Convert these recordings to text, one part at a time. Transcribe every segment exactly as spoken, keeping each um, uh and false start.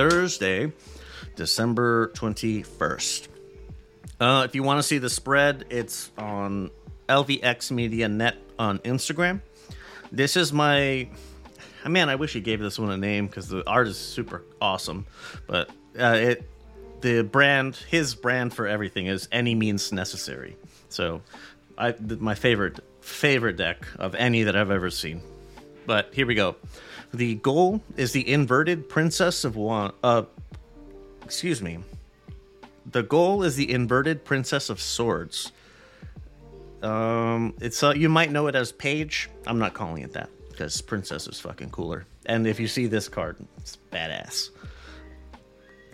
Thursday, December twenty-first. Uh, if you want to see the spread, it's on L V X Media Net on Instagram. This is my... Man, I wish he gave this one a name because the art is super awesome. But uh, it the brand, his brand for everything is Any Means Necessary. So I my favorite favorite deck of any that I've ever seen. But here we go. The goal is the inverted princess of one. Uh, excuse me. The goal is the inverted princess of swords. Um, it's uh, you might know it as Page. I'm not calling it that because princess is fucking cooler. And if you see this card, it's badass.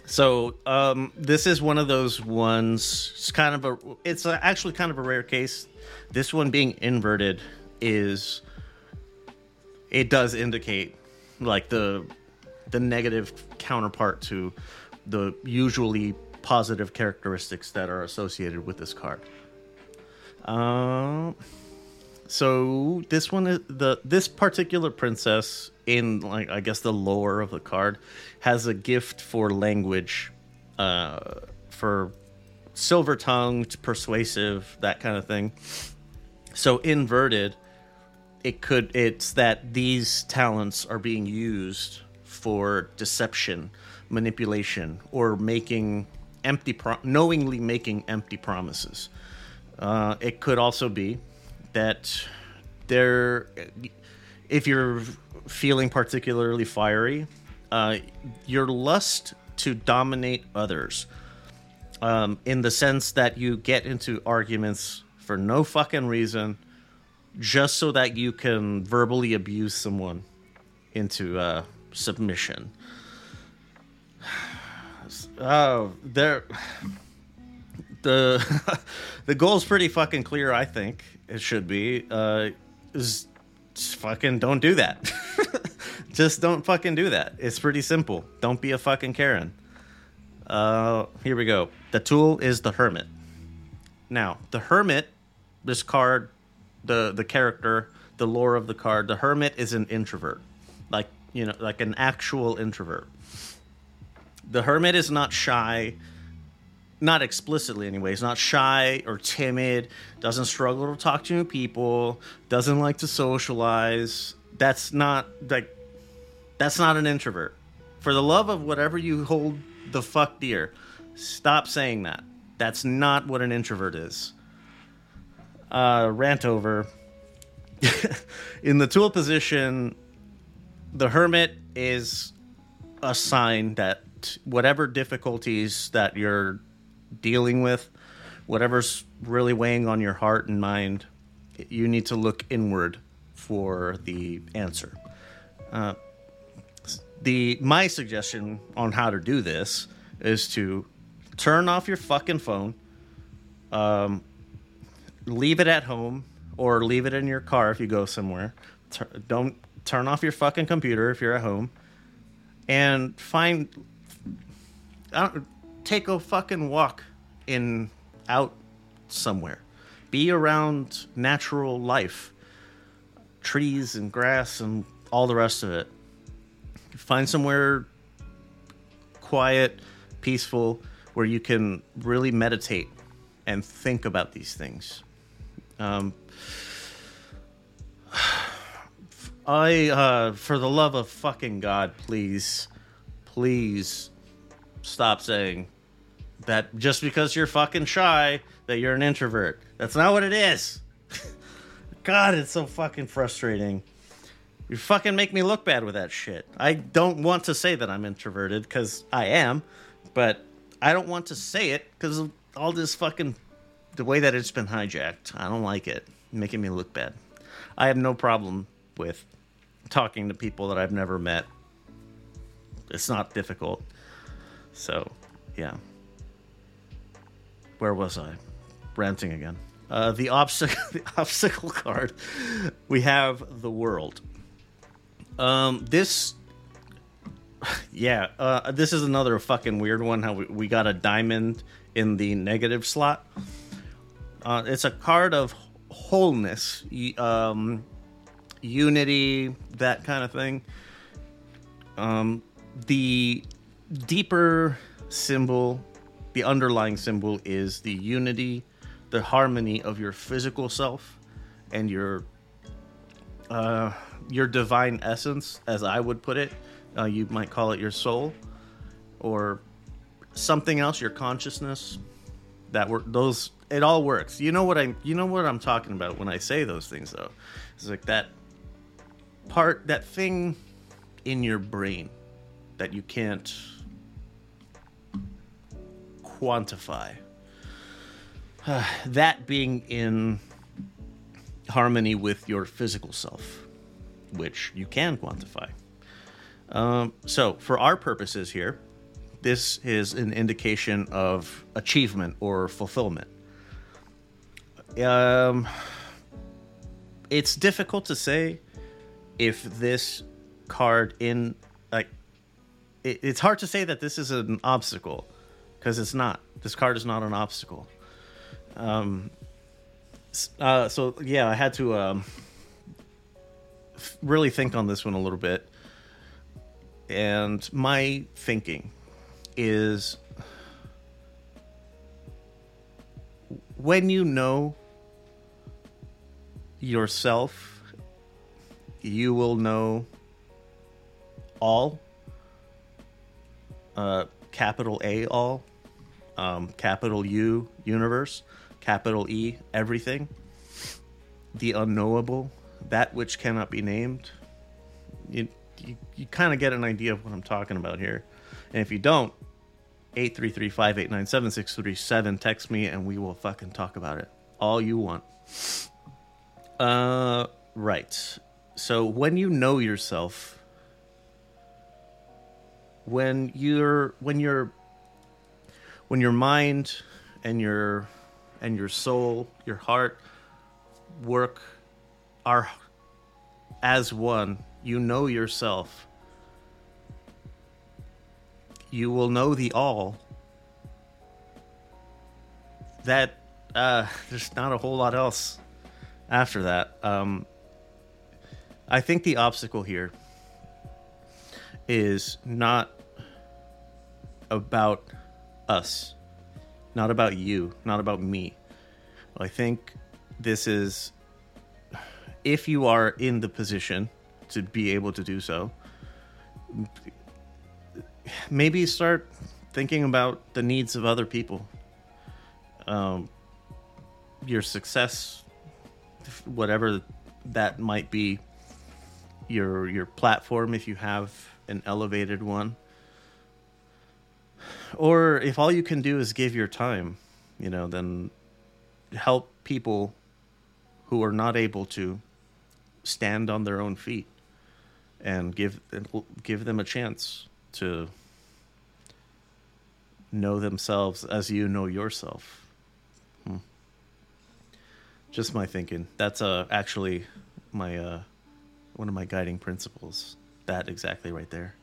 So um, this is one of those ones. It's kind of a. It's a, actually kind of a rare case. This one being inverted is. It does indicate like the the negative counterpart to the usually positive characteristics that are associated with this card. Um, uh, so this one is the this particular princess in like I guess the lore of the card has a gift for language, uh, for silver-tongued, persuasive, that kind of thing. So inverted, it could it's that these talents are being used for deception, manipulation, or making empty pro- knowingly making empty promises. Uh, it could also be that there, if you're feeling particularly fiery, uh, your lust to dominate others, um, in the sense that you get into arguments for no fucking reason, just so that you can verbally abuse someone into uh, submission. Oh, there. The the goal's pretty fucking clear, I think. It should be. Uh, is fucking don't do that. Just don't fucking do that. It's pretty simple. Don't be a fucking Karen. Uh, here we go. The tool is the Hermit. Now, the Hermit, this card, the, the character, the lore of the card, the Hermit is an introvert. Like, you know, like an actual introvert. The Hermit is not shy. Not explicitly, anyways. Not shy or timid. Doesn't struggle to talk to new people. Doesn't like to socialize. That's not like. That's not an introvert. For the love of whatever you hold the fuck dear, stop saying that. That's not what an introvert is. Uh, rant over. In the tool position, the Hermit is a sign that whatever difficulties that you're dealing with, whatever's really weighing on your heart and mind, you need to look inward for the answer. Uh, the my suggestion on how to do this is to turn off your fucking phone, um, leave it at home or leave it in your car if you go somewhere. Tur- don't turn off your fucking computer if you're at home, and find. I don't, take a fucking walk in out somewhere. Be around natural life, trees and grass and all the rest of it. Find somewhere quiet, peaceful, where you can really meditate and think about these things. Um, I, uh, for the love of fucking God, please, please. Stop saying that just because you're fucking shy that you're an introvert. That's not what it is. God, it's so fucking frustrating. You fucking make me look bad with that shit. I don't want to say that I'm introverted because I am, but I don't want to say it because of all this fucking, the way that it's been hijacked. I don't like it. Making me look bad. I have no problem with talking to people that I've never met. It's not difficult. So, yeah. Where was I? Ranting again. Uh, the, obstac- the obstacle card. We have the world. Um, this... Yeah, uh, this is another fucking weird one. How we, we got a diamond in the negative slot. Uh, it's a card of wholeness. Um, unity, that kind of thing. Um, the... deeper symbol, the underlying symbol, is the unity, the harmony of your physical self and your uh, your divine essence, as I would put it. Uh, you might call it your soul or something else, your consciousness. That work, those, it all works. You know what I, you know what I'm talking about when I say those things, though. It's like that part, that thing in your brain that you can't quantify. Uh, that being in harmony with your physical self, which you can quantify. Um, so for our purposes here, this is an indication of achievement or fulfillment. Um, it's difficult to say if this card in, like, it, it's hard to say that this is an obstacle, because it's not. This card is not an obstacle. Um, uh, so, yeah, I had to um, really think on this one a little bit. And my thinking is, when you know yourself, you will know all, uh, capital A, all, um, capital U, universe, capital E, everything, the unknowable, that which cannot be named. You, you, you kind of get an idea of what I'm talking about here. And if you don't, eight three three, five eight nine, seven six three seven, text me and we will fucking talk about it all you want. Uh, right. So when you know yourself, when you're, when you're, when your mind and your, and your soul, your heart work are as one, you know yourself, you will know the all. That, uh, there's not a whole lot else after that. Um, I think the obstacle here is not about us, not about you, not about me. I think this is, if you are in the position to be able to do so, maybe start thinking about the needs of other people, um, your success, whatever that might be, your your platform if you have an elevated one, or if all you can do is give your time, you know, then help people who are not able to stand on their own feet and give give them a chance to know themselves as you know yourself. Hmm. Just my thinking. That's uh, actually my uh, one of my guiding principles. That exactly right there.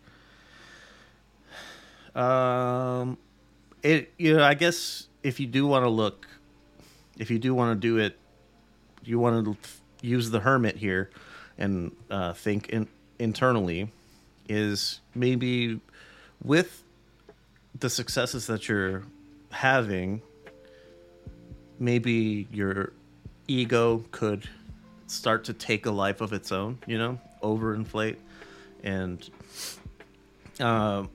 Um, it you know I guess if you do want to look, if you do want to do it, you want to use the hermit here and uh, think in, internally. Is maybe with the successes that you're having, maybe your ego could start to take a life of its own, you know, overinflate. And uh,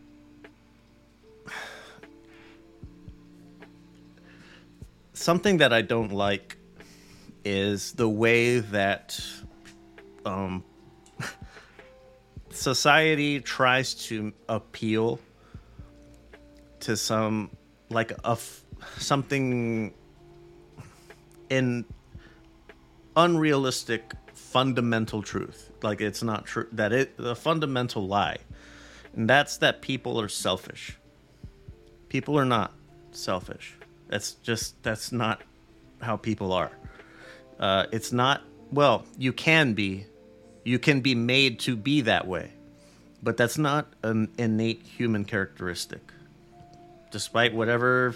something that I don't like is the way that um, society tries to appeal to some, like a something in unrealistic fundamental truth, like it's not true, that it the fundamental lie, and that's that people are selfish. People are not selfish. That's just that's not how people are. Uh, it's not well. You can be. You can be made to be that way, but that's not an innate human characteristic. Despite whatever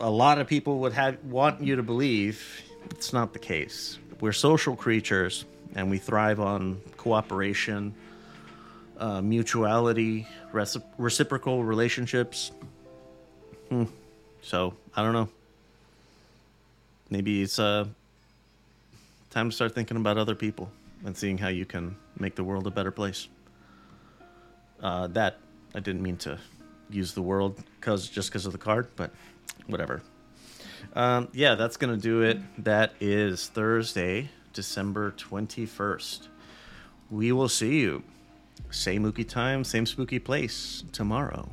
a lot of people would have want you to believe, it's not the case. We're social creatures, and we thrive on cooperation, uh, mutuality, recip- reciprocal relationships. Hmm. So, I don't know. Maybe it's uh, time to start thinking about other people and seeing how you can make the world a better place. Uh, that, I didn't mean to use the world cause, just because of the card, but whatever. Um, yeah, that's going to do it. That is Thursday, December twenty-first. We will see you. Same ookie time, same spooky place tomorrow.